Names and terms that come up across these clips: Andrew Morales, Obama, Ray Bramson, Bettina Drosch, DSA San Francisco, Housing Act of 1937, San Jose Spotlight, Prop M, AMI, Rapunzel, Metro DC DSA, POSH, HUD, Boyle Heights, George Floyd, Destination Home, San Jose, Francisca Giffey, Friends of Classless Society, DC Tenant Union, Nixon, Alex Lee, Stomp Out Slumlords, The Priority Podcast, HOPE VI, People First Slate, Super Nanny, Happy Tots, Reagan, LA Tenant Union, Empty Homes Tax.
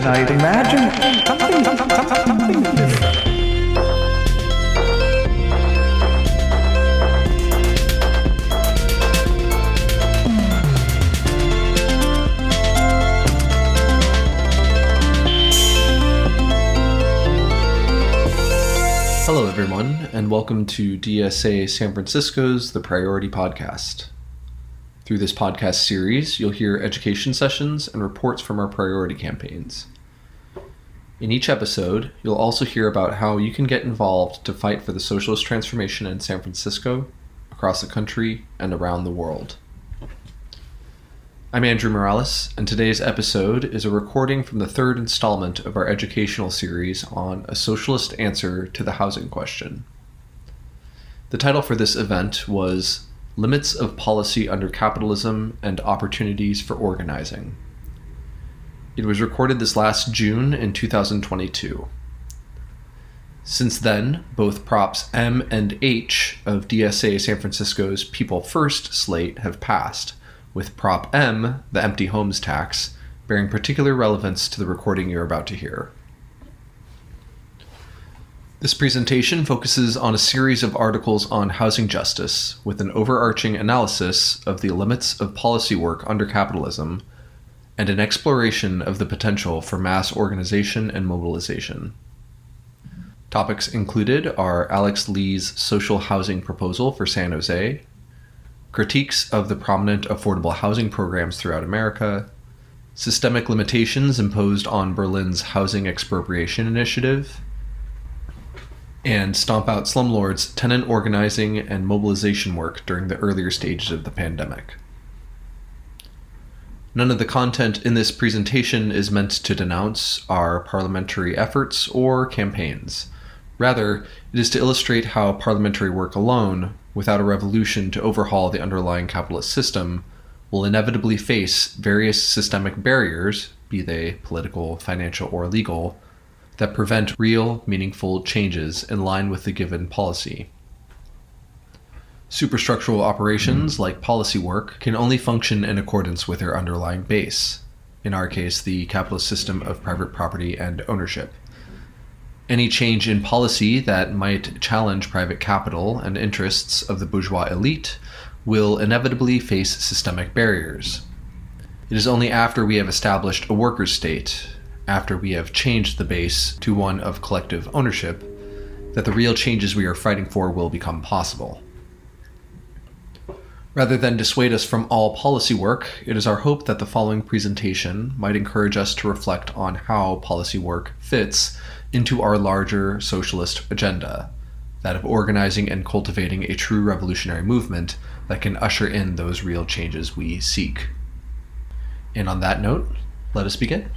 tonight. Imagine something different. Hello, everyone, and welcome to DSA San Francisco's The Priority Podcast. Through this podcast series, you'll hear education sessions and reports from our priority campaigns. In each episode, you'll also hear about how you can get involved to fight for the socialist transformation in San Francisco, across the country, and around the world. I'm Andrew Morales, and today's episode is a recording from the third installment of our educational series on a socialist answer to the housing question. The title for this event was Limits of Policy Under Capitalism and Opportunities for Organizing. It was recorded this last June in 2022. Since then, both Props M and H of DSA San Francisco's People First Slate have passed, with Prop M, the Empty Homes Tax, bearing particular relevance to the recording you're about to hear. This presentation focuses on a series of articles on housing justice, with an overarching analysis of the limits of policy work under capitalism, and an exploration of the potential for mass organization and mobilization. Topics included are Alex Lee's social housing proposal for San Jose, critiques of the prominent affordable housing programs throughout America, systemic limitations imposed on Berlin's housing expropriation initiative, and Stomp Out Slumlords' tenant organizing and mobilization work during the earlier stages of the pandemic. None of the content in this presentation is meant to denounce our parliamentary efforts or campaigns. Rather, it is to illustrate how parliamentary work alone, without a revolution to overhaul the underlying capitalist system, will inevitably face various systemic barriers, be they political, financial, or legal, that prevent real, meaningful changes in line with the given policy. Superstructural operations, like policy work, can only function in accordance with their underlying base, in our case, the capitalist system of private property and ownership. Any change in policy that might challenge private capital and interests of the bourgeois elite will inevitably face systemic barriers. It is only after we have established a worker state, after we have changed the base to one of collective ownership, that the real changes we are fighting for will become possible. Rather than dissuade us from all policy work, it is our hope that the following presentation might encourage us to reflect on how policy work fits into our larger socialist agenda, that of organizing and cultivating a true revolutionary movement that can usher in those real changes we seek. And on that note, let us begin.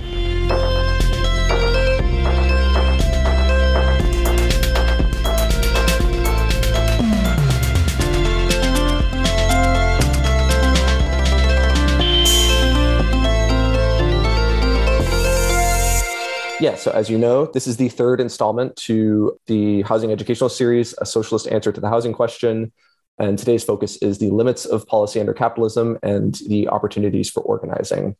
Yeah, so as you know, this is the third installment to the Housing Educational Series, A Socialist Answer to the Housing Question. And today's focus is the limits of policy under capitalism and the opportunities for organizing.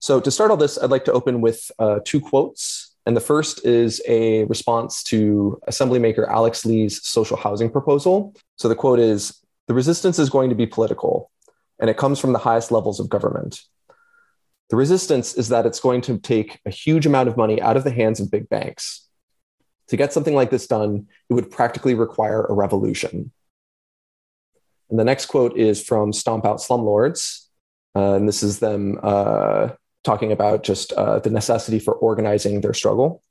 So to start all this, I'd like to open with two quotes. And the first is a response to Assemblymaker Alex Lee's social housing proposal. So the quote is, "The resistance is going to be political, and it comes from the highest levels of government. The resistance is that it's going to take a huge amount of money out of the hands of big banks. To get something like this done, it would practically require a revolution." And the next quote is from Stomp Out Slumlords. And this is them talking about just the necessity for organizing their struggle.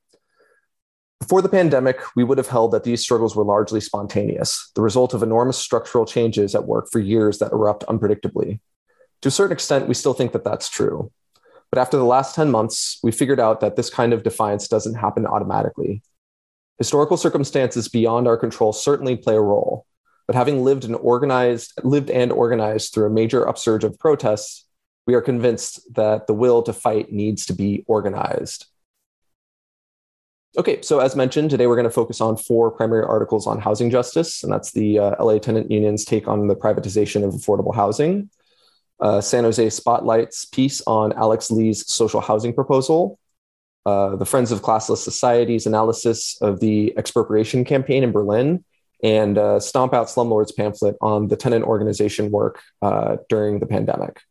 "Before the pandemic, we would have held that these struggles were largely spontaneous, the result of enormous structural changes at work for years that erupt unpredictably. To a certain extent, we still think that that's true. But after the last 10 months, we figured out that this kind of defiance doesn't happen automatically. Historical circumstances beyond our control certainly play a role, but having lived and organized through a major upsurge of protests, we are convinced that the will to fight needs to be organized." Okay, so as mentioned, today we're going to focus on four primary articles on housing justice, and that's the LA Tenant Union's take on the privatization of affordable housing, San Jose Spotlight's piece on Alex Lee's social housing proposal, the Friends of Classless Society's analysis of the expropriation campaign in Berlin, and Stomp Out Slumlords pamphlet on the tenant organization work during the pandemic.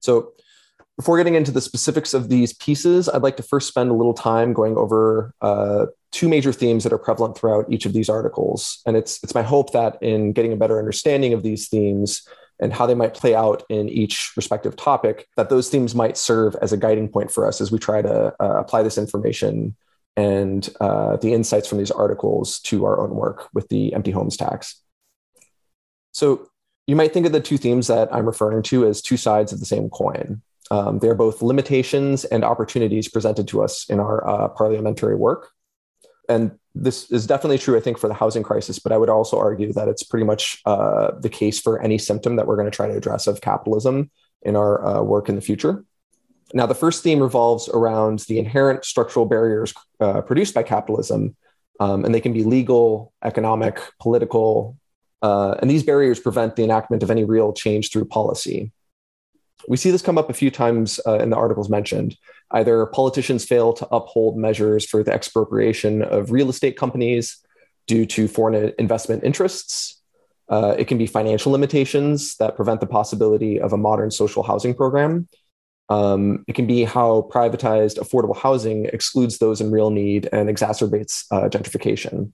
So before getting into the specifics of these pieces, I'd like to first spend a little time going over two major themes that are prevalent throughout each of these articles. And it's my hope that in getting a better understanding of these themes and how they might play out in each respective topic, that those themes might serve as a guiding point for us as we try to apply this information and the insights from these articles to our own work with the empty homes tax. So you might think of the two themes that I'm referring to as two sides of the same coin. They're both limitations and opportunities presented to us in our parliamentary work. And this is definitely true, I think, for the housing crisis, but I would also argue that it's pretty much the case for any symptom that we're going to try to address of capitalism in our work in the future. Now, the first theme revolves around the inherent structural barriers produced by capitalism, and they can be legal, economic, political, and these barriers prevent the enactment of any real change through policy. We see this come up a few times in the articles mentioned. Either politicians fail to uphold measures for the expropriation of real estate companies due to foreign investment interests. It can be financial limitations that prevent the possibility of a modern social housing program. It can be how privatized affordable housing excludes those in real need and exacerbates gentrification.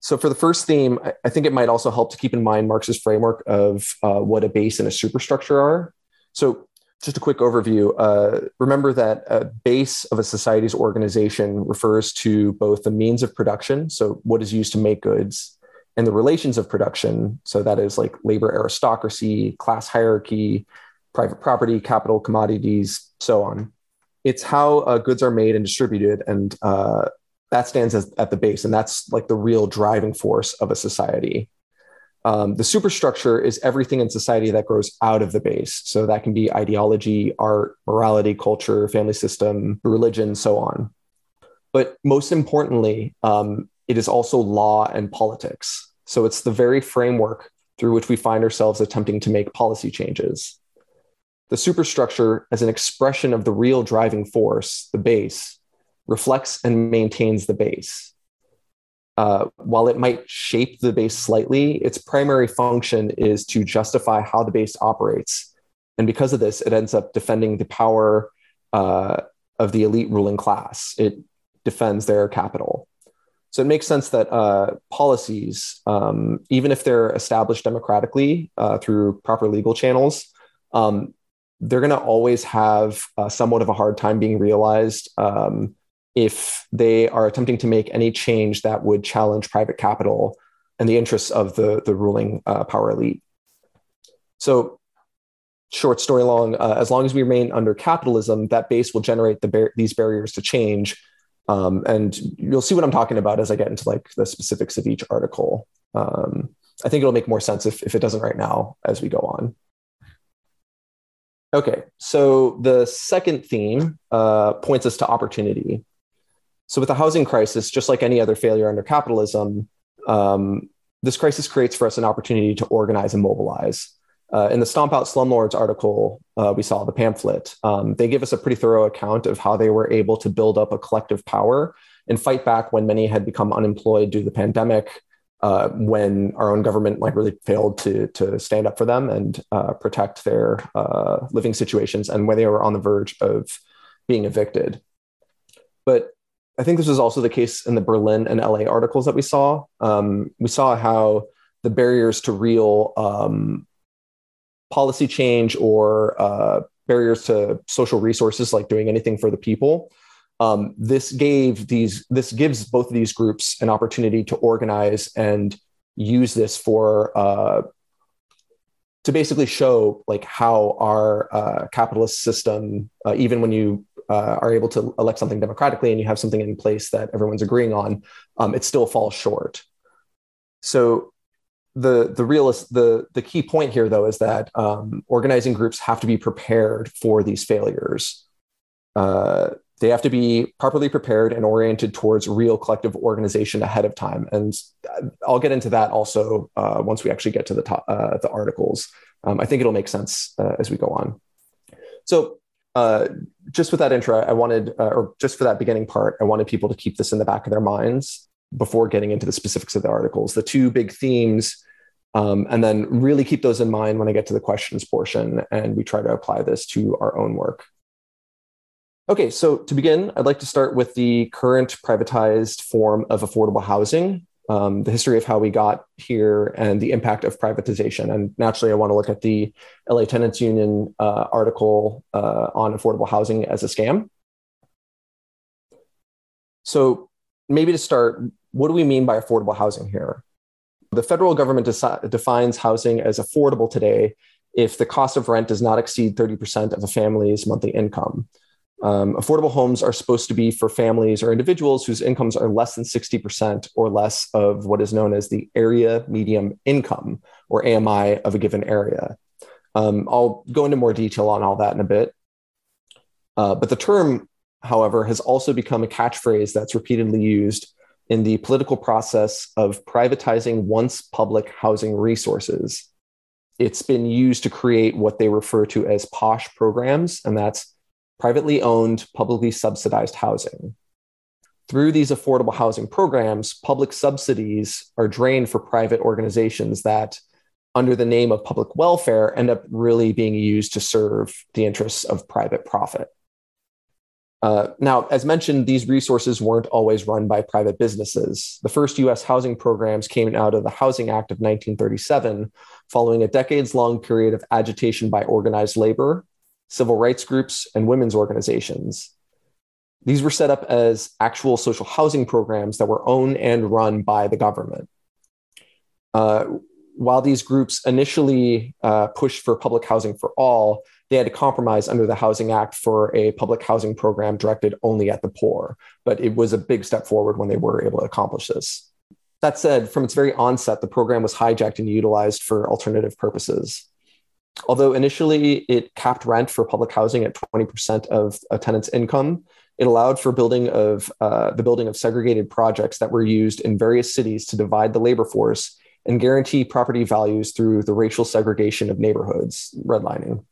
So for the first theme, I think it might also help to keep in mind Marx's framework of what a base and a superstructure are. So just a quick overview. Remember that a base of a society's organization refers to both the means of production, so what is used to make goods, and the relations of production, so that is like labor aristocracy, class hierarchy, private property, capital, commodities, so on. It's how goods are made and distributed, and that stands at the base, and that's like the real driving force of a society. The superstructure is everything in society that grows out of the base. So that can be ideology, art, morality, culture, family system, religion, so on. But most importantly, it is also law and politics. So it's the very framework through which we find ourselves attempting to make policy changes. The superstructure, as an expression of the real driving force, the base, reflects and maintains the base. While it might shape the base slightly, its primary function is to justify how the base operates. And because of this, it ends up defending the power of the elite ruling class. It defends their capital. So it makes sense that policies, even if they're established democratically through proper legal channels, they're going to always have somewhat of a hard time being realized if they are attempting to make any change that would challenge private capital and the interests of the ruling power elite. So short story long as we remain under capitalism, that base will generate these barriers to change. And you'll see what I'm talking about as I get into like the specifics of each article. I think it'll make more sense if it doesn't right now as we go on. Okay, so the second theme points us to opportunity. So with the housing crisis, just like any other failure under capitalism, this crisis creates for us an opportunity to organize and mobilize. In the Stomp Out Slumlords article, we saw the pamphlet. They give us a pretty thorough account of how they were able to build up a collective power and fight back when many had become unemployed due to the pandemic, when our own government like really failed to stand up for them and protect their living situations, and when they were on the verge of being evicted. But I think this was also the case in the Berlin and LA articles that we saw. We saw how the barriers to real policy change or barriers to social resources, like doing anything for the people, this gives both of these groups an opportunity to organize and use this for to basically show like how our capitalist system, even when you are able to elect something democratically and you have something in place that everyone's agreeing on, it still falls short. So the key point here though is that organizing groups have to be prepared for these failures. They have to be properly prepared and oriented towards real collective organization ahead of time. And I'll get into that also once we actually get to the articles. I think it'll make sense as we go on. So Just with that intro, I wanted, or just for that beginning part, I wanted people to keep this in the back of their minds before getting into the specifics of the articles, the two big themes, and then really keep those in mind when I get to the questions portion and we try to apply this to our own work. Okay, so to begin, I'd like to start with the current privatized form of affordable housing, the history of how we got here and the impact of privatization. And naturally, I want to look at the LA Tenant Union article on affordable housing as a scam. So maybe to start, what do we mean by affordable housing here? The federal government defines housing as affordable today if the cost of rent does not exceed 30% of a family's monthly income. Affordable homes are supposed to be for families or individuals whose incomes are less than 60% or less of what is known as the area median income, or AMI, of a given area. I'll go into more detail on all that in a bit. But the term, however, has also become a catchphrase that's repeatedly used in the political process of privatizing once public housing resources. It's been used to create what they refer to as POSH programs, and that's privately owned, publicly subsidized housing. Through these affordable housing programs, public subsidies are drained for private organizations that, under the name of public welfare, end up really being used to serve the interests of private profit. Now, as mentioned, these resources weren't always run by private businesses. The first U.S. housing programs came out of the Housing Act of 1937, following a decades-long period of agitation by organized labor, civil rights groups, and women's organizations. These were set up as actual social housing programs that were owned and run by the government. While these groups initially pushed for public housing for all, they had to compromise under the Housing Act for a public housing program directed only at the poor. But it was a big step forward when they were able to accomplish this. That said, from its very onset, the program was hijacked and utilized for alternative purposes. Although initially it capped rent for public housing at 20% of a tenant's income, it allowed for the building of segregated projects that were used in various cities to divide the labor force and guarantee property values through the racial segregation of neighborhoods, redlining.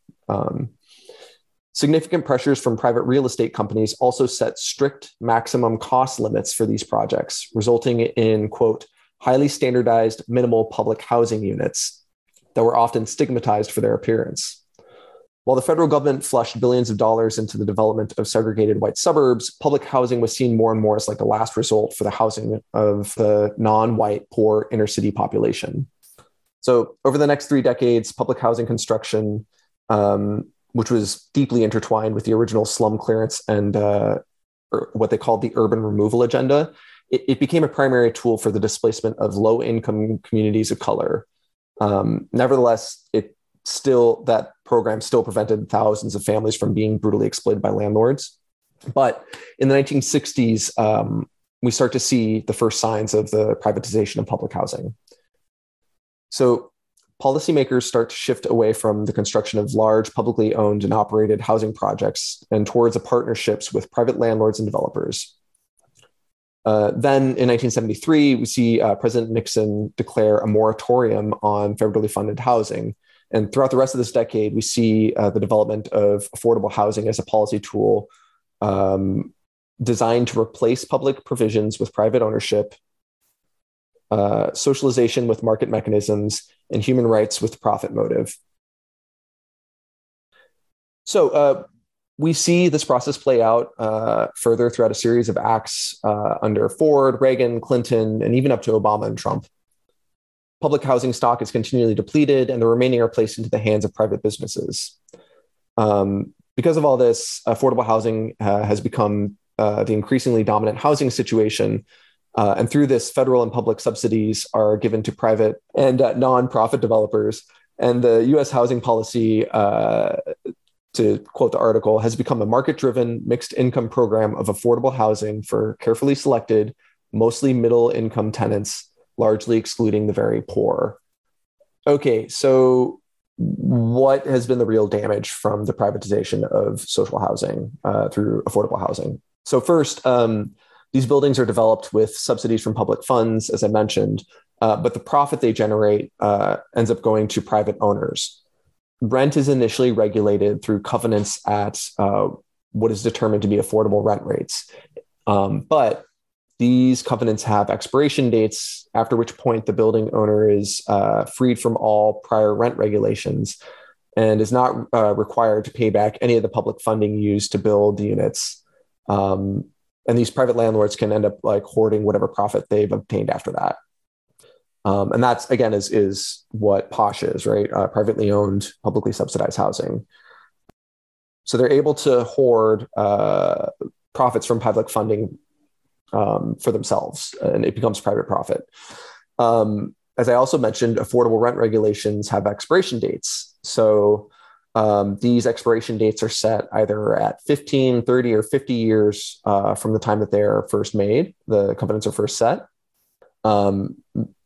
Significant pressures from private real estate companies also set strict maximum cost limits for these projects, resulting in, quote, highly standardized minimal public housing units that were often stigmatized for their appearance. While the federal government flushed billions of dollars into the development of segregated white suburbs, public housing was seen more and more as like a last resort for the housing of the non-white, poor inner city population. So over the next 3 decades, public housing construction, which was deeply intertwined with the original slum clearance and what they called the urban removal agenda, it became a primary tool for the displacement of low-income communities of color. Nevertheless, that program still prevented thousands of families from being brutally exploited by landlords. But in the 1960s, we start to see the first signs of the privatization of public housing. So policymakers start to shift away from the construction of large publicly owned and operated housing projects and towards a partnerships with private landlords and developers. Then in 1973, we see President Nixon declare a moratorium on federally funded housing. And throughout the rest of this decade, we see the development of affordable housing as a policy tool designed to replace public provisions with private ownership, socialization with market mechanisms, and human rights with profit motive. So we see this process play out further throughout a series of acts under Ford, Reagan, Clinton, and even up to Obama and Trump. Public housing stock is continually depleted, and the remaining are placed into the hands of private businesses. Because of all this, affordable housing has become the increasingly dominant housing situation. And through this, federal and public subsidies are given to private and nonprofit developers. And the U.S. housing policy, to quote the article, has become a market-driven, mixed-income program of affordable housing for carefully selected, mostly middle-income tenants, largely excluding the very poor. Okay, so what has been the real damage from the privatization of social housing through affordable housing? So first, these buildings are developed with subsidies from public funds, as I mentioned, but the profit they generate ends up going to private owners. rent is initially regulated through covenants at what is determined to be affordable rent rates. But these covenants have expiration dates, after which point the building owner is freed from all prior rent regulations and is not required to pay back any of the public funding used to build the units. And these private landlords can end up like hoarding whatever profit they've obtained after that. And that's, again, is what POSH is, right? Privately owned, publicly subsidized housing. So they're able to hoard profits from public funding for themselves, and it becomes private profit. As I also mentioned, affordable rent regulations have expiration dates. So these expiration dates are set either at 15, 30, or 50 years from the time that they are first made, the covenants are first set.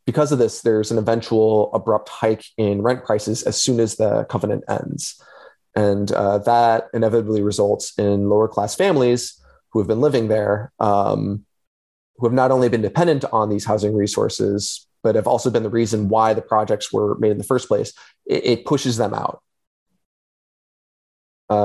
Because of this, there's an eventual abrupt hike in rent prices as soon as the covenant ends. And that inevitably results in lower class families who have been living there, who have not only been dependent on these housing resources, but have also been the reason why the projects were made in the first place. It pushes them out.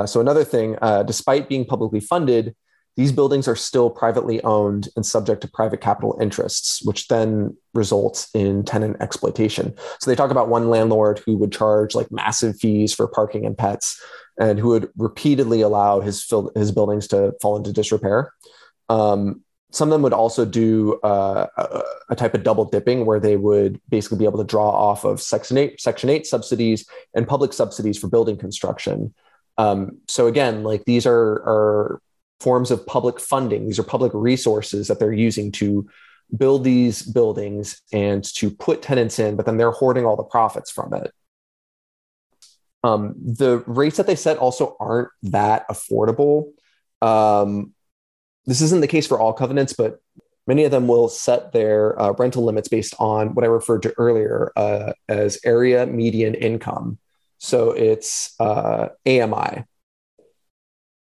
So another thing, despite being publicly funded, these buildings are still privately owned and subject to private capital interests, which then results in tenant exploitation. So they talk about one landlord who would charge like massive fees for parking and pets, and who would repeatedly allow his buildings to fall into disrepair. Some of them would also do a type of double dipping, where they would basically be able to draw off of Section 8 subsidies and public subsidies for building construction. So again, like these are forms of public funding. These are public resources that they're using to build these buildings and to put tenants in, but then they're hoarding all the profits from it. The rates that they set also aren't that affordable. This isn't the case for all covenants, but many of them will set their rental limits based on what I referred to earlier as area median income. So it's AMI.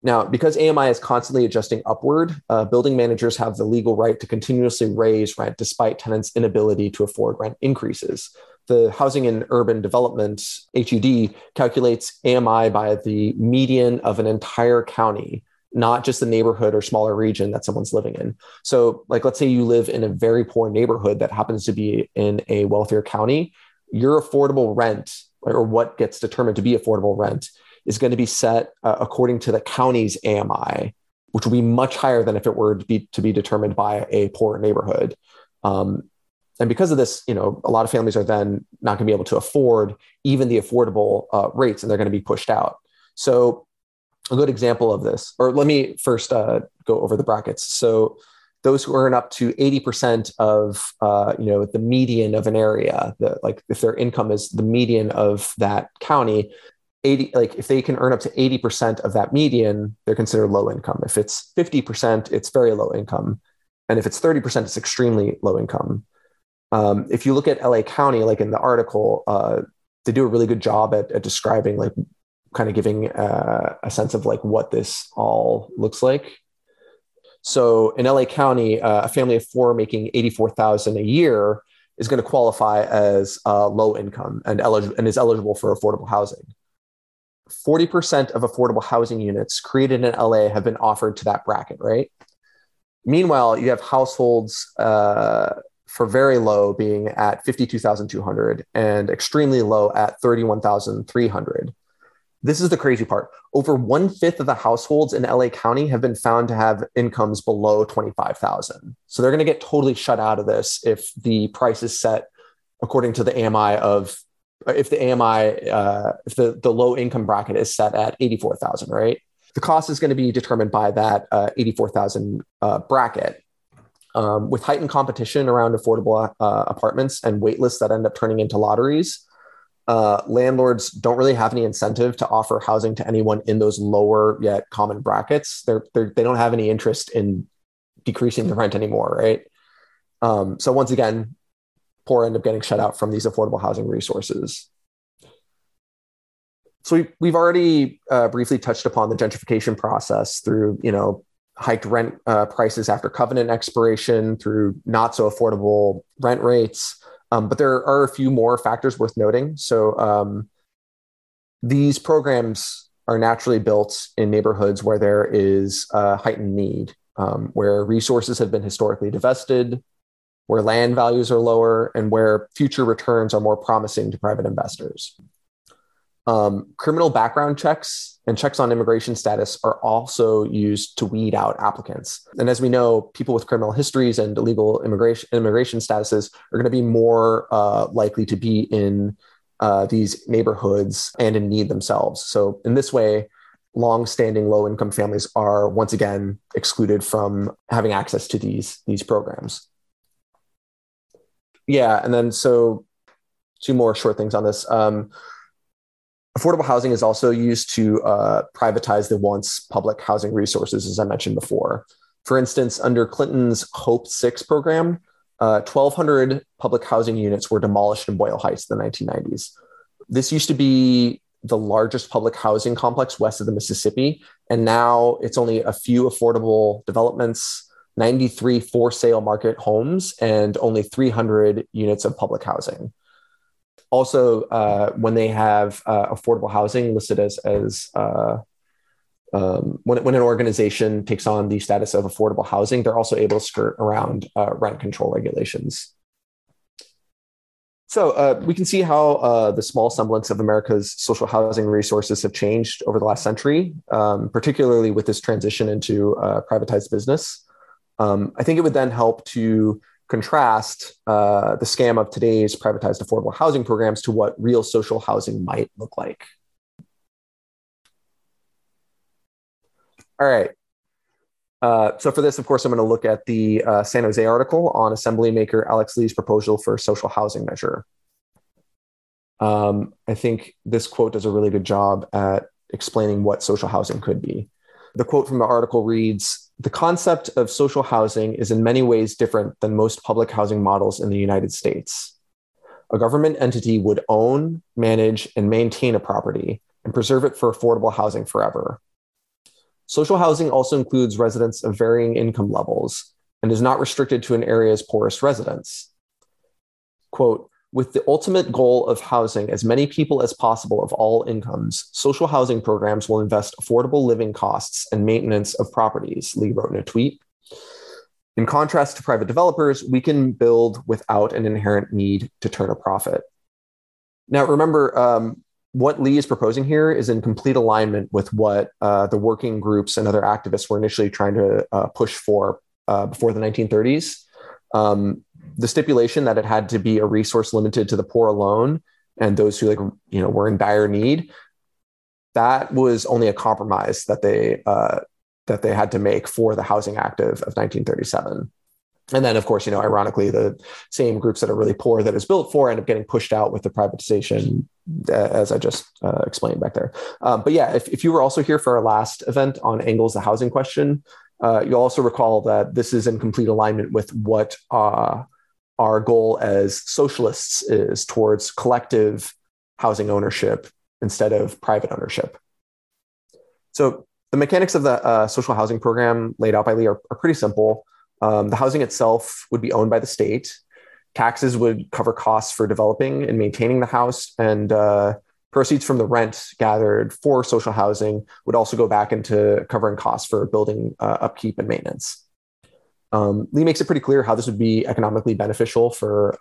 Now, because AMI is constantly adjusting upward, building managers have the legal right to continuously raise rent despite tenants' inability to afford rent increases. The Housing and Urban Development, HUD, calculates AMI by the median of an entire county, not just the neighborhood or smaller region that someone's living in. So, like, let's say you live in a very poor neighborhood that happens to be in a wealthier county, your affordable rent, or what gets determined to be affordable rent, is going to be set according to the county's AMI, which will be much higher than if it were to be determined by a poor neighborhood. And because of this, you know, a lot of families are then not going to be able to afford even the affordable rates, and they're going to be pushed out. So a good example of this, or let me first go over the brackets. So those who earn up to 80% of, the median of an area, if their income is the median of that county, if they can earn up to 80% of that median, they're considered low income. If it's 50%, it's very low income. And if it's 30%, it's extremely low income. If you look at LA County, like in the article, they do a really good job at describing, like, kind of giving a sense of like what this all looks like. So in LA County, a family of four making $84,000 a year is going to qualify as low income and is eligible for affordable housing. 40% of affordable housing units created in LA have been offered to that bracket, right? Meanwhile, you have households for very low being at $52,200 and extremely low at $31,300. This is the crazy part. Over 1/5 of the households in LA County have been found to have incomes below $25,000. So they're going to get totally shut out of this if the price is set according to the AMI of if the low income bracket is set at 84,000, right? The cost is going to be determined by that 84,000 bracket. With heightened competition around affordable apartments and wait lists that end up turning into lotteries, landlords don't really have any incentive to offer housing to anyone in those lower yet common brackets. They don't have any interest in decreasing the rent anymore, right? So once again, poor end up getting shut out from these affordable housing resources. So we've already briefly touched upon the gentrification process through, you know, hiked rent prices after covenant expiration, through not so affordable rent rates. But there are a few more factors worth noting. So These programs are naturally built in neighborhoods where there is a heightened need, where resources have been historically divested, where land values are lower, and where future returns are more promising to private investors. Criminal background checks and checks on immigration status are also used to weed out applicants. And as we know, people with criminal histories and illegal immigration statuses are going to be more likely to be in these neighborhoods and in need themselves. So in this way, long-standing low-income families are once again excluded from having access to these programs. Yeah, and then so two more short things on this. Affordable housing is also used to privatize the once public housing resources, as I mentioned before. For instance, under Clinton's HOPE VI program, 1,200 public housing units were demolished in Boyle Heights in the 1990s. This used to be the largest public housing complex west of the Mississippi, and now it's only a few affordable developments, 93 for-sale market homes, and only 300 units of public housing. Also, when they have affordable housing listed when an organization takes on the status of affordable housing, they're also able to skirt around rent control regulations. So we can see how the small semblance of America's social housing resources have changed over the last century, particularly with this transition into privatized business. I think it would then help to contrast the scam of today's privatized affordable housing programs to what real social housing might look like. All right. So for this, of course, I'm going to look at the San Jose article on Assemblymaker Alex Lee's proposal for a social housing measure. I think this quote does a really good job at explaining what social housing could be. The quote from the article reads, "The concept of social housing is in many ways different than most public housing models in the United States. A government entity would own, manage, and maintain a property and preserve it for affordable housing forever. Social housing also includes residents of varying income levels and is not restricted to an area's poorest residents. Quote, with the ultimate goal of housing as many people as possible of all incomes, social housing programs will invest affordable living costs and maintenance of properties," Lee wrote in a tweet. "In contrast to private developers, we can build without an inherent need to turn a profit." Now, remember, what Lee is proposing here is in complete alignment with what the working groups and other activists were initially trying to push for before the 1930s. The stipulation that it had to be a resource limited to the poor alone and those who were in dire need, that was only a compromise that they had to make for the Housing Act of 1937. And then, of course, ironically, the same groups that are really poor that is built for end up getting pushed out with the privatization, as I just explained back there. But yeah, if you were also here for our last event on Engels, the housing question, you'll also recall that this is in complete alignment with what our goal as socialists is towards collective housing ownership instead of private ownership. So the mechanics of the social housing program laid out by Lee are pretty simple. The housing itself would be owned by the state. Taxes would cover costs for developing and maintaining the house, and proceeds from the rent gathered for social housing would also go back into covering costs for building upkeep and maintenance. Lee makes it pretty clear how this would be economically beneficial for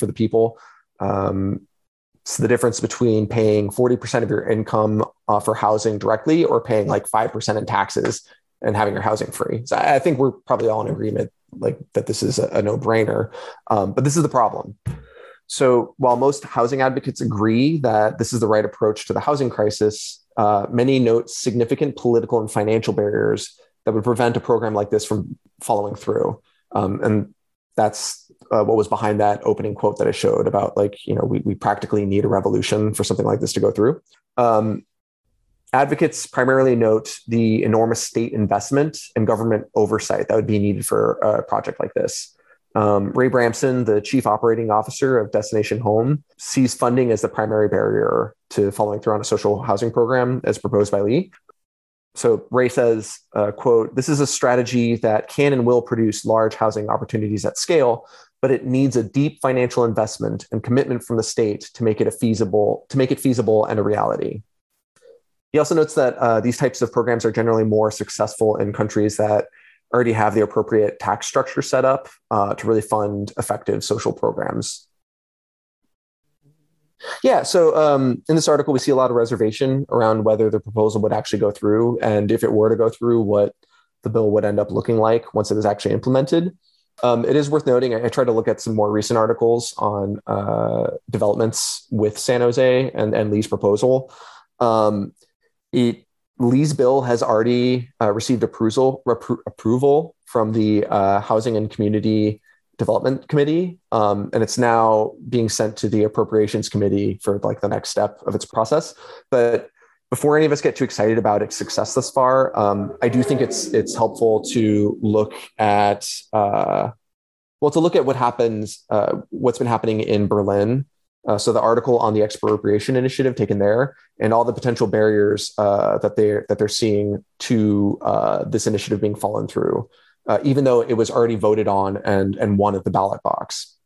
the people. It's the difference between paying 40% of your income for housing directly or paying 5% in taxes and having your housing free. So I think we're probably all in agreement that this is a no-brainer, but this is the problem. So while most housing advocates agree that this is the right approach to the housing crisis, many note significant political and financial barriers that would prevent a program like this from following through. And that's what was behind that opening quote that I showed about, we practically need a revolution for something like this to go through. Advocates primarily note the enormous state investment and government oversight that would be needed for a project like this. Ray Bramson, the chief operating officer of Destination Home, sees funding as the primary barrier to following through on a social housing program as proposed by Lee. So Ray says, quote, "This is a strategy that can and will produce large housing opportunities at scale, but it needs a deep financial investment and commitment from the state to make it feasible and a reality." He also notes that these types of programs are generally more successful in countries that already have the appropriate tax structure set up to really fund effective social programs. Yeah, so in this article, we see a lot of reservation around whether the proposal would actually go through, and if it were to go through, what the bill would end up looking like once it was actually implemented. It is worth noting, I tried to look at some more recent articles on developments with San Jose and Lee's proposal. Lee's bill has already received approval from the Housing and Community Development Committee, and it's now being sent to the Appropriations Committee for like the next step of its process. But before any of us get too excited about its success thus far, I do think it's helpful to look at what happens, what's been happening in Berlin. So the article on the expropriation initiative taken there, and all the potential barriers that they're seeing to this initiative being fallen through, even though it was already voted on and won at the ballot box.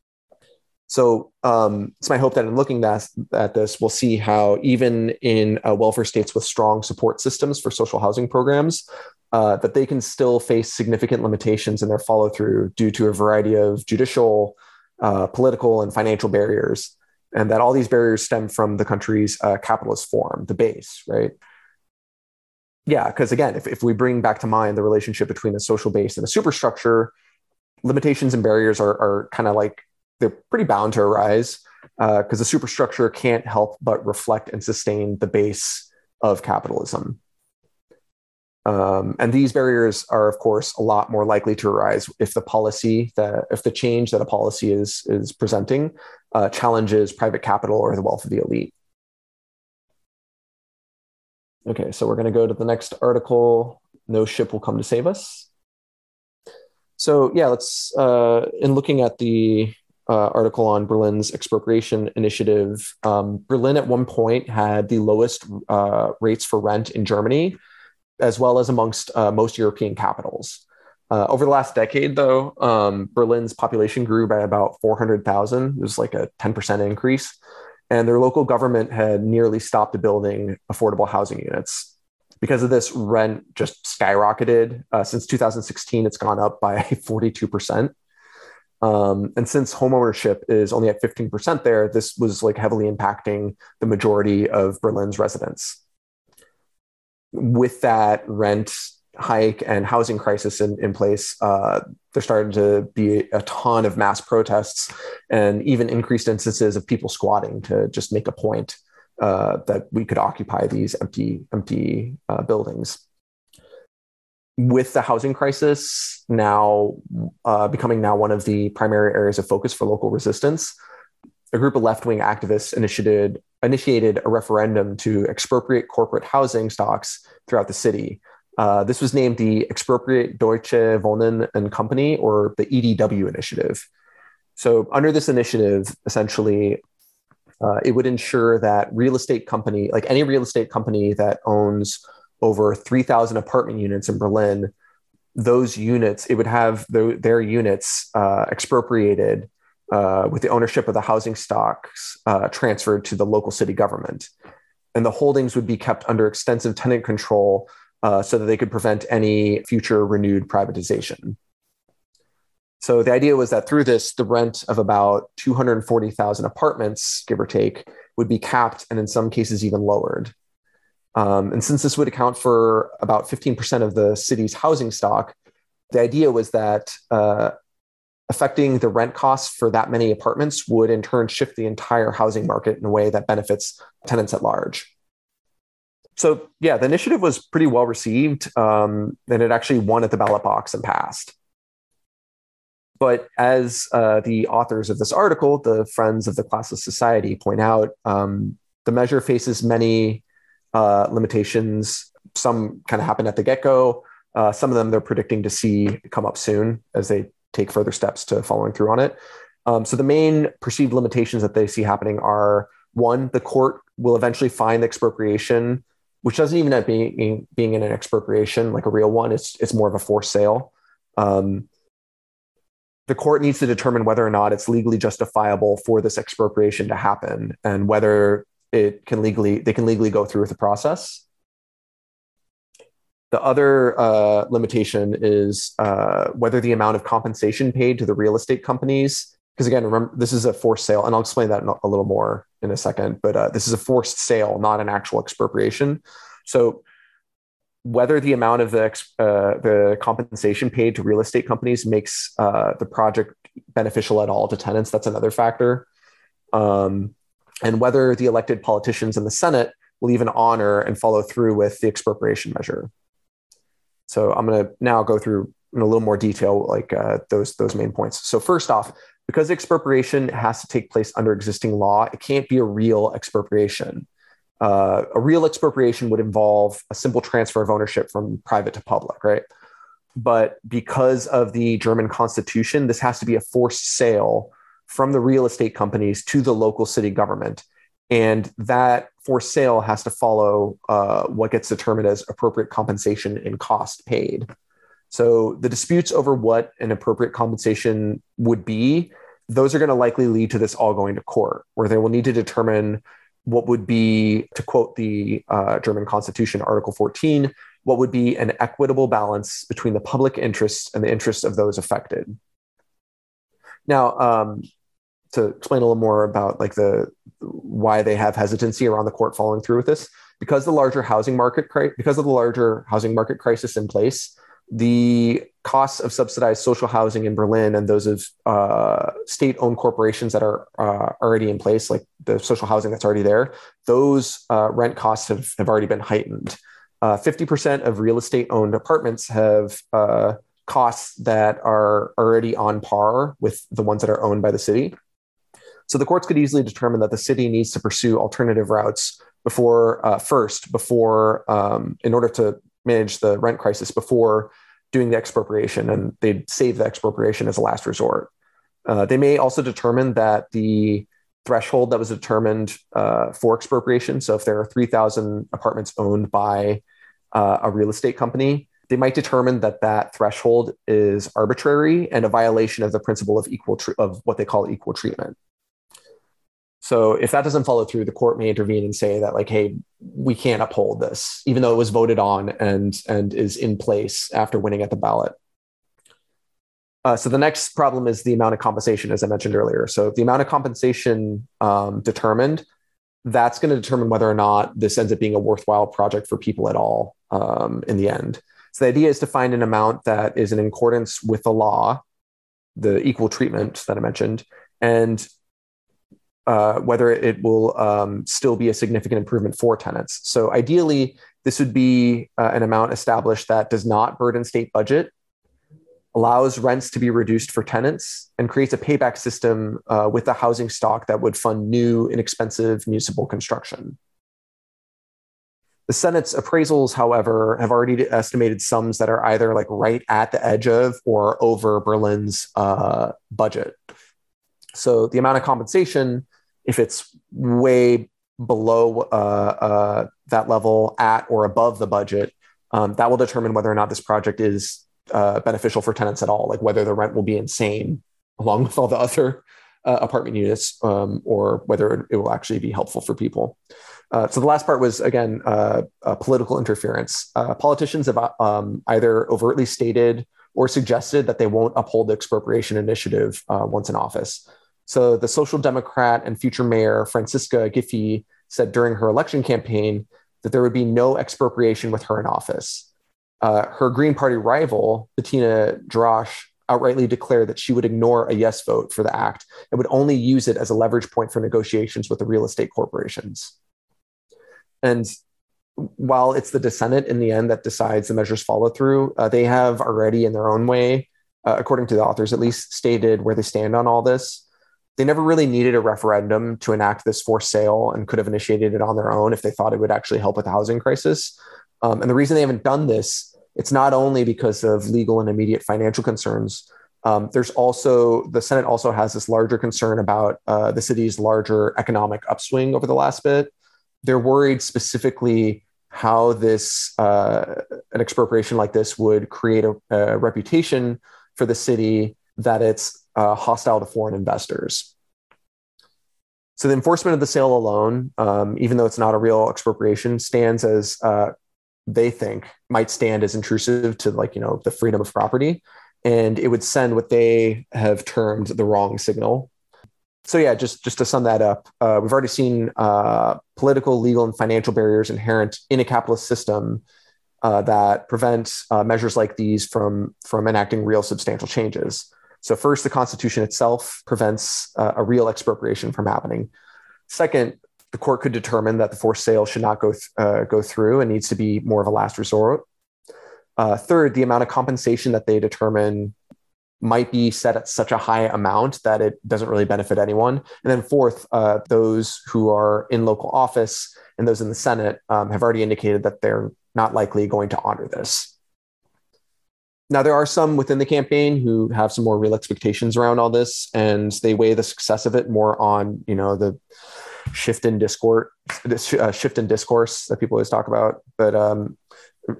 So it's my hope that in looking at this, we'll see how even in welfare states with strong support systems for social housing programs, that they can still face significant limitations in their follow through due to a variety of judicial, political, and financial barriers. And that all these barriers stem from the country's capitalist form, the base, right? Yeah, because again, if we bring back to mind the relationship between a social base and a superstructure, limitations and barriers are kind of like, they're pretty bound to arise because the superstructure can't help but reflect and sustain the base of capitalism. And these barriers are, of course, a lot more likely to arise if the change that a policy is presenting challenges private capital or the wealth of the elite. Okay, so we're going to go to the next article. No ship will come to save us. So yeah, let's in looking at the article on Berlin's expropriation initiative. Berlin at one point had the lowest rates for rent in Germany, as well as amongst most European capitals. Over the last decade, though, Berlin's population grew by about 400,000. It was like a 10% increase. And their local government had nearly stopped building affordable housing units. Because of this, rent just skyrocketed. Since 2016, it's gone up by 42%. And since homeownership is only at 15% there, this was like heavily impacting the majority of Berlin's residents. With that rent hike and housing crisis in place, there started to be a ton of mass protests and even increased instances of people squatting to just make a point that we could occupy these empty buildings. With the housing crisis now becoming one of the primary areas of focus for local resistance, a group of left-wing activists initiated a referendum to expropriate corporate housing stocks throughout the city. This was named the Expropriate Deutsche Wohnen and Company, or the EDW initiative. So under this initiative, essentially, it would ensure that any real estate company that owns over 3,000 apartment units in Berlin, it would have their units expropriated with the ownership of the housing stocks transferred to the local city government. And the holdings would be kept under extensive tenant control so that they could prevent any future renewed privatization. So the idea was that through this, the rent of about 240,000 apartments, give or take, would be capped and in some cases even lowered. And since this would account for about 15% of the city's housing stock, the idea was that affecting the rent costs for that many apartments would in turn shift the entire housing market in a way that benefits tenants at large. So yeah, the initiative was pretty well received, and it actually won at the ballot box and passed. But as the authors of this article, the Friends of the Classless Society, point out, the measure faces many limitations. Some kind of happened at the get-go. Some of them they're predicting to see come up soon as they take further steps to following through on it. So the main perceived limitations that they see happening are, one, the court will eventually find the expropriation, which doesn't even end up being in an expropriation, like a real one. It's more of a forced sale. The court needs to determine whether or not it's legally justifiable for this expropriation to happen and whether they can legally go through with the process. The other limitation is whether the amount of compensation paid to the real estate companies, because again, remember, this is a forced sale, and I'll explain that a little more in a second, but this is a forced sale, not an actual expropriation. So whether the amount of the compensation paid to real estate companies makes the project beneficial at all to tenants, that's another factor. And whether the elected politicians in the Senate will even honor and follow through with the expropriation measure. So I'm going to now go through in a little more detail, like those main points. So first off, because expropriation has to take place under existing law, it can't be a real expropriation. A real expropriation would involve a simple transfer of ownership from private to public, right? But because of the German constitution, this has to be a forced sale from the real estate companies to the local city government. And that forced sale has to follow what gets determined as appropriate compensation and cost paid. So the disputes over what an appropriate compensation would be, those are going to likely lead to this all going to court, where they will need to determine what would be, to quote the German Constitution, Article 14, what would be an equitable balance between the public interests and the interests of those affected. Now, to explain a little more about like why they have hesitancy around the court following through with this, because of the larger housing market crisis in place, the costs of subsidized social housing in Berlin and those of state-owned corporations that are already in place, like the social housing that's already there, those rent costs have already been heightened. 50% of real estate-owned apartments have costs that are already on par with the ones that are owned by the city. So the courts could easily determine that the city needs to pursue alternative routes in order to manage the rent crisis before doing the expropriation, and they'd save the expropriation as a last resort. They may also determine that the threshold that was determined for expropriation, so if there are 3,000 apartments owned by a real estate company, they might determine that that threshold is arbitrary and a violation of the principle of what they call equal treatment. So if that doesn't follow through, the court may intervene and say that, like, hey, we can't uphold this, even though it was voted on and is in place after winning at the ballot. So the next problem is the amount of compensation, as I mentioned earlier. So the amount of compensation determined, that's going to determine whether or not this ends up being a worthwhile project for people at all in the end. So the idea is to find an amount that is in accordance with the law, the equal treatment that I mentioned, and whether it will still be a significant improvement for tenants. So ideally, this would be an amount established that does not burden state budget, allows rents to be reduced for tenants, and creates a payback system with the housing stock that would fund new, inexpensive municipal construction. The Senate's appraisals, however, have already estimated sums that are either like right at the edge of or over Berlin's budget. So the amount of compensation, if it's way below that level, at or above the budget, that will determine whether or not this project is beneficial for tenants at all, like whether the rent will be insane along with all the other apartment units, or whether it will actually be helpful for people. So the last part was, again, political interference. Politicians have either overtly stated or suggested that they won't uphold the expropriation initiative once in office. So the Social Democrat and future mayor, Francisca Giffey, said during her election campaign that there would be no expropriation with her in office. Her Green Party rival, Bettina Drosch, outrightly declared that she would ignore a yes vote for the act and would only use it as a leverage point for negotiations with the real estate corporations. And while it's the Senate in the end that decides the measure's follow through, they have already in their own way, according to the authors at least, stated where they stand on all this. They never really needed a referendum to enact this forced sale and could have initiated it on their own if they thought it would actually help with the housing crisis. And the reason they haven't done this, it's not only because of legal and immediate financial concerns. The Senate also has this larger concern about the city's larger economic upswing over the last bit. They're worried specifically how an expropriation like this would create a reputation for the city that it's hostile to foreign investors. So the enforcement of the sale alone, even though it's not a real expropriation, stands as they think might stand as intrusive to, like, you know, the freedom of property. And it would send what they have termed the wrong signal. So yeah, just to sum that up, we've already seen political, legal, and financial barriers inherent in a capitalist system that prevents measures like these from enacting real substantial changes. So first, the Constitution itself prevents a real expropriation from happening. Second, the court could determine that the forced sale should not go through and needs to be more of a last resort. Third, the amount of compensation that they determine might be set at such a high amount that it doesn't really benefit anyone. And then fourth, those who are in local office and those in the Senate have already indicated that they're not likely going to honor this. Now, there are some within the campaign who have some more real expectations around all this, and they weigh the success of it more on, you know, the shift in discourse that people always talk about, but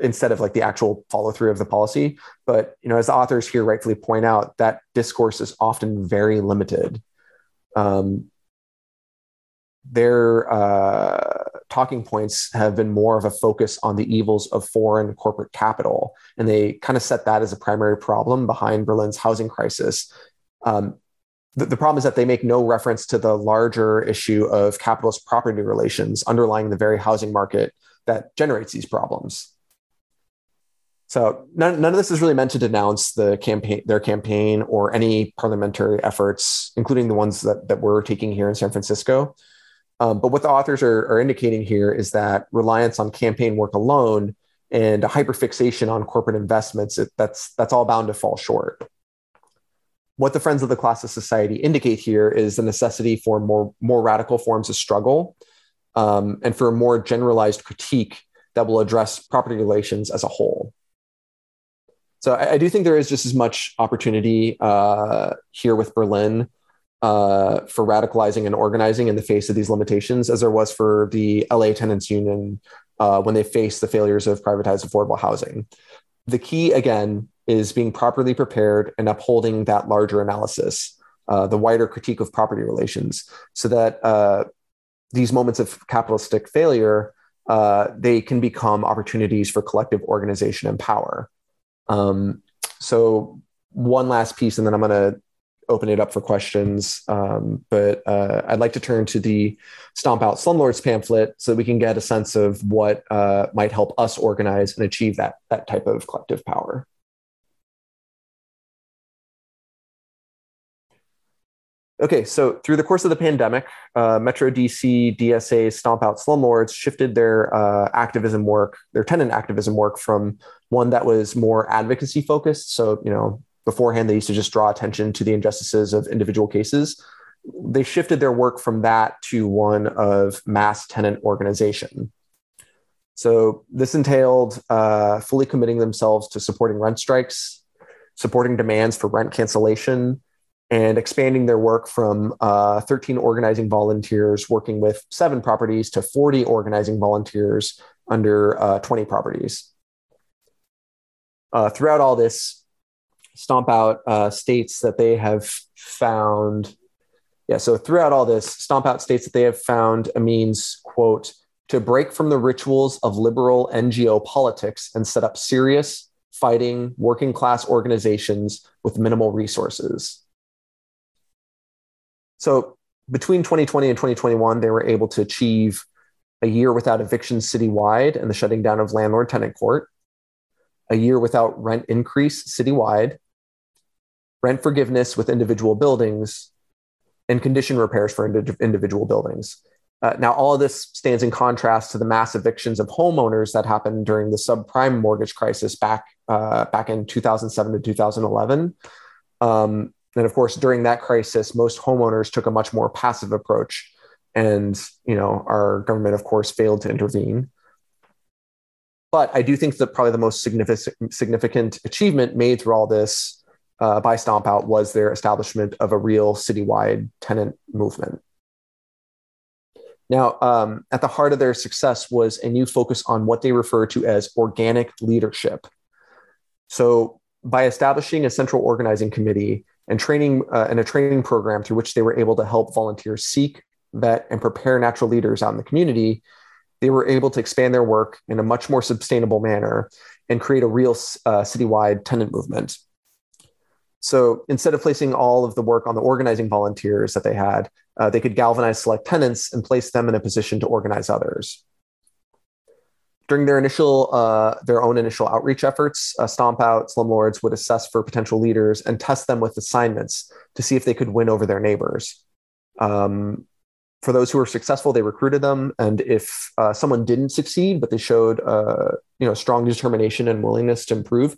instead of like the actual follow through of the policy. But, you know, as the authors here rightfully point out, that discourse is often very limited. Their talking points have been more of a focus on the evils of foreign corporate capital. And they kind of set that as a primary problem behind Berlin's housing crisis. The problem is that they make no reference to the larger issue of capitalist property relations underlying the very housing market that generates these problems. So none of this is really meant to denounce their campaign or any parliamentary efforts, including the ones that we're taking here in San Francisco. But what the authors are indicating here is that reliance on campaign work alone and a hyperfixation on corporate investments, that's all bound to fall short. What the Friends of the Classless Society indicate here is the necessity for more radical forms of struggle and for a more generalized critique that will address property relations as a whole. So I do think there is just as much opportunity here with Berlin for radicalizing and organizing in the face of these limitations as there was for the LA Tenants Union when they faced the failures of privatized affordable housing. The key, again, is being properly prepared and upholding that larger analysis, the wider critique of property relations, so that these moments of capitalistic failure, they can become opportunities for collective organization and power. So one last piece, and then I'm going to open it up for questions. But I'd like to turn to the Stomp Out Slumlords pamphlet so that we can get a sense of what might help us organize and achieve that type of collective power. Okay, so through the course of the pandemic, Metro DC DSA Stomp Out Slumlords shifted their tenant activism work from one that was more advocacy focused. So, you know, beforehand, they used to just draw attention to the injustices of individual cases. They shifted their work from that to one of mass tenant organization. So this entailed fully committing themselves to supporting rent strikes, supporting demands for rent cancellation, and expanding their work from 13 organizing volunteers working with 7 properties to 40 organizing volunteers under 20 properties. Throughout all this, Stomp Out states that they have found a means, quote, to break from the rituals of liberal NGO politics and set up serious, fighting, working class organizations with minimal resources. So between 2020 and 2021, they were able to achieve a year without evictions citywide and the shutting down of landlord-tenant court, a year without rent increase citywide, rent forgiveness with individual buildings, and condition repairs for individual buildings. Now, all of this stands in contrast to the mass evictions of homeowners that happened during the subprime mortgage crisis back in 2007 to 2011. And of course, during that crisis, most homeowners took a much more passive approach, and, you know, our government, of course, failed to intervene. But I do think that probably the most significant achievement made through all this by Stomp Out was their establishment of a real citywide tenant movement. Now, at the heart of their success was a new focus on what they refer to as organic leadership. So by establishing a central organizing committee and a training program through which they were able to help volunteers seek, vet, and prepare natural leaders out in the community, they were able to expand their work in a much more sustainable manner and create a real citywide tenant movement. So instead of placing all of the work on the organizing volunteers that they had, they could galvanize select tenants and place them in a position to organize others. During their own initial outreach efforts, Stomp Out Slumlords would assess for potential leaders and test them with assignments to see if they could win over their neighbors. For those who were successful, they recruited them, and if someone didn't succeed, but they showed strong determination and willingness to improve,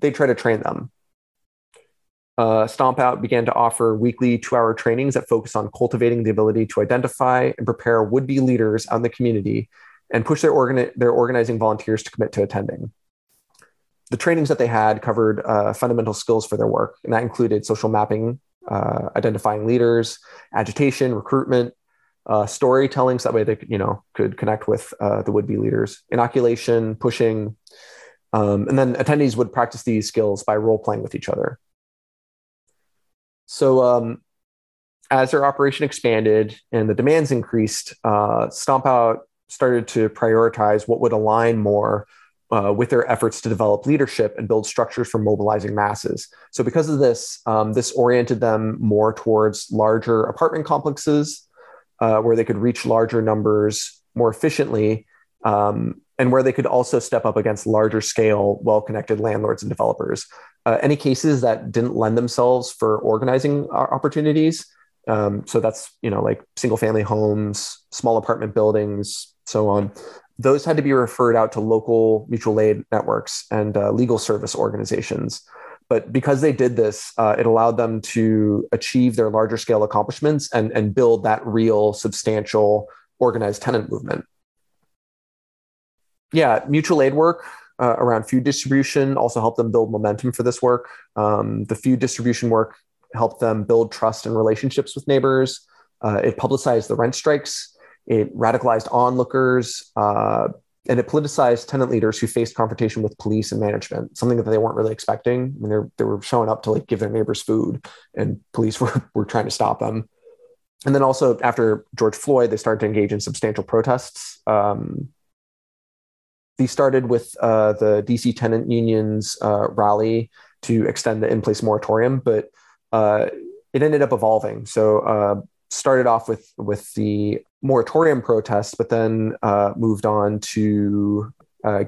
they tried to train them. Stomp Out began to offer weekly 2-hour trainings that focused on cultivating the ability to identify and prepare would-be leaders out in the community and push their organizing volunteers to commit to attending. The trainings that they had covered fundamental skills for their work, and that included social mapping, identifying leaders, agitation, recruitment, storytelling, so that way they could connect with the would-be leaders, inoculation, pushing, and then attendees would practice these skills by role-playing with each other. So as their operation expanded and the demands increased, Stomp Out started to prioritize what would align more with their efforts to develop leadership and build structures for mobilizing masses. So because of this, this oriented them more towards larger apartment complexes where they could reach larger numbers more efficiently and where they could also step up against larger scale, well-connected landlords and developers. Any cases that didn't lend themselves for organizing opportunities. So that's, like single-family homes, small apartment buildings, so on. Those had to be referred out to local mutual aid networks and legal service organizations. But because they did this, it allowed them to achieve their larger scale accomplishments and build that real substantial organized tenant movement. Yeah, mutual aid work around food distribution also helped them build momentum for this work. The food distribution work helped them build trust and relationships with neighbors. It publicized the rent strikes. It radicalized onlookers, and it politicized tenant leaders who faced confrontation with police and management, something that they weren't really expecting. I mean, they were showing up to give their neighbors food, and police were trying to stop them. And then also after George Floyd, they started to engage in substantial protests. These started with the DC Tenant Union's rally to extend the in-place moratorium, but it ended up evolving. So started off with the moratorium protests, but then moved on to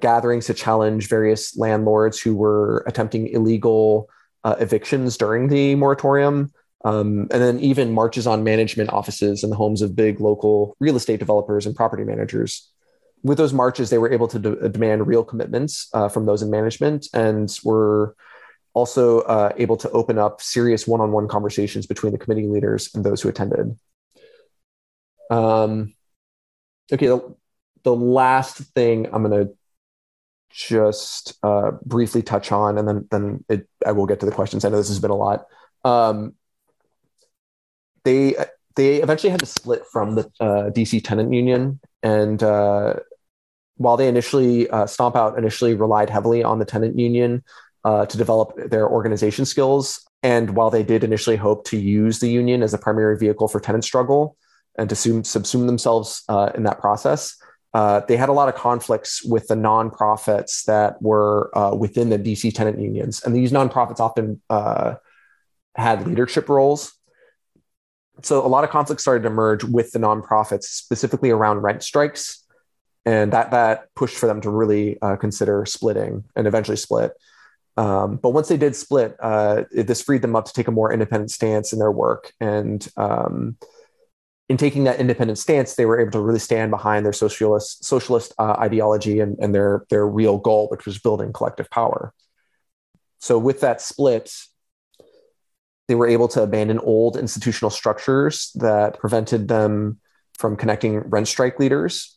gatherings to challenge various landlords who were attempting illegal evictions during the moratorium, and then even marches on management offices in the homes of big local real estate developers and property managers. With those marches, they were able to demand real commitments from those in management, and were also able to open up serious one-on-one conversations between the committee leaders and those who attended. The last thing I'm going to just briefly touch on, and then I will get to the questions. I know this has been a lot. They eventually had to split from the DC Tenant Union, and while they Stomp Out initially relied heavily on the Tenant Union to develop their organization skills, and while they did initially hope to use the union as a primary vehicle for tenant struggle and to subsume themselves in that process, they had a lot of conflicts with the nonprofits that were within the DC Tenant Unions, and these nonprofits often had leadership roles. So a lot of conflicts started to emerge with the nonprofits, specifically around rent strikes, and that pushed for them to really consider splitting, and eventually split. But once they did split, this freed them up to take a more independent stance in their work. And in taking that independent stance, they were able to really stand behind their socialist ideology and their real goal, which was building collective power. So with that split, they were able to abandon old institutional structures that prevented them from connecting rent strike leaders.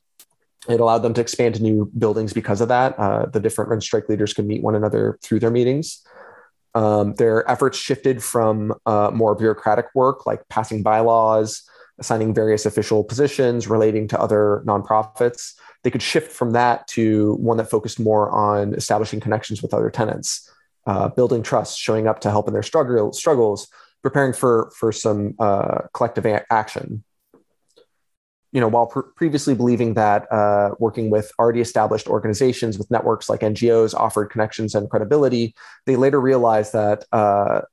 It allowed them to expand to new buildings because of that. The different rent strike leaders could meet one another through their meetings. Their efforts shifted from more bureaucratic work, like passing bylaws, assigning various official positions relating to other nonprofits. They could shift from that to one that focused more on establishing connections with other tenants, building trust, showing up to help in their struggles, preparing for some collective action. you know, while previously believing that working with already established organizations with networks like NGOs offered connections and credibility, they later realized that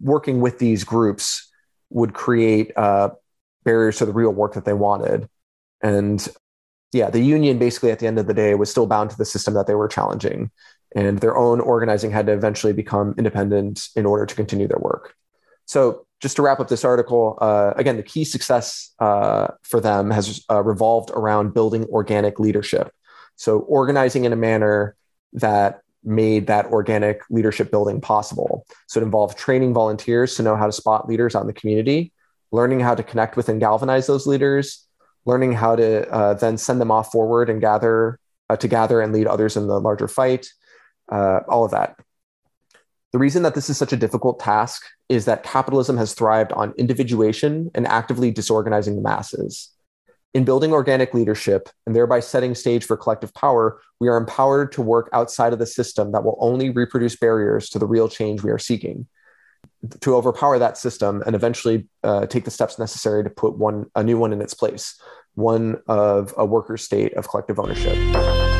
working with these groups would create barriers to the real work that they wanted. And yeah, the union basically at the end of the day was still bound to the system that they were challenging, and their own organizing had to eventually become independent in order to continue their work. So just to wrap up this article, again, the key success for them has revolved around building organic leadership. So organizing in a manner that made that organic leadership building possible. So it involved training volunteers to know how to spot leaders out in the community, learning how to connect with and galvanize those leaders, learning how to then send them off forward and gather and lead others in the larger fight, all of that. The reason that this is such a difficult task is that capitalism has thrived on individuation and actively disorganizing the masses. In building organic leadership and thereby setting stage for collective power, we are empowered to work outside of the system that will only reproduce barriers to the real change we are seeking, to overpower that system and eventually take the steps necessary to put a new one in its place, one of a worker state of collective ownership.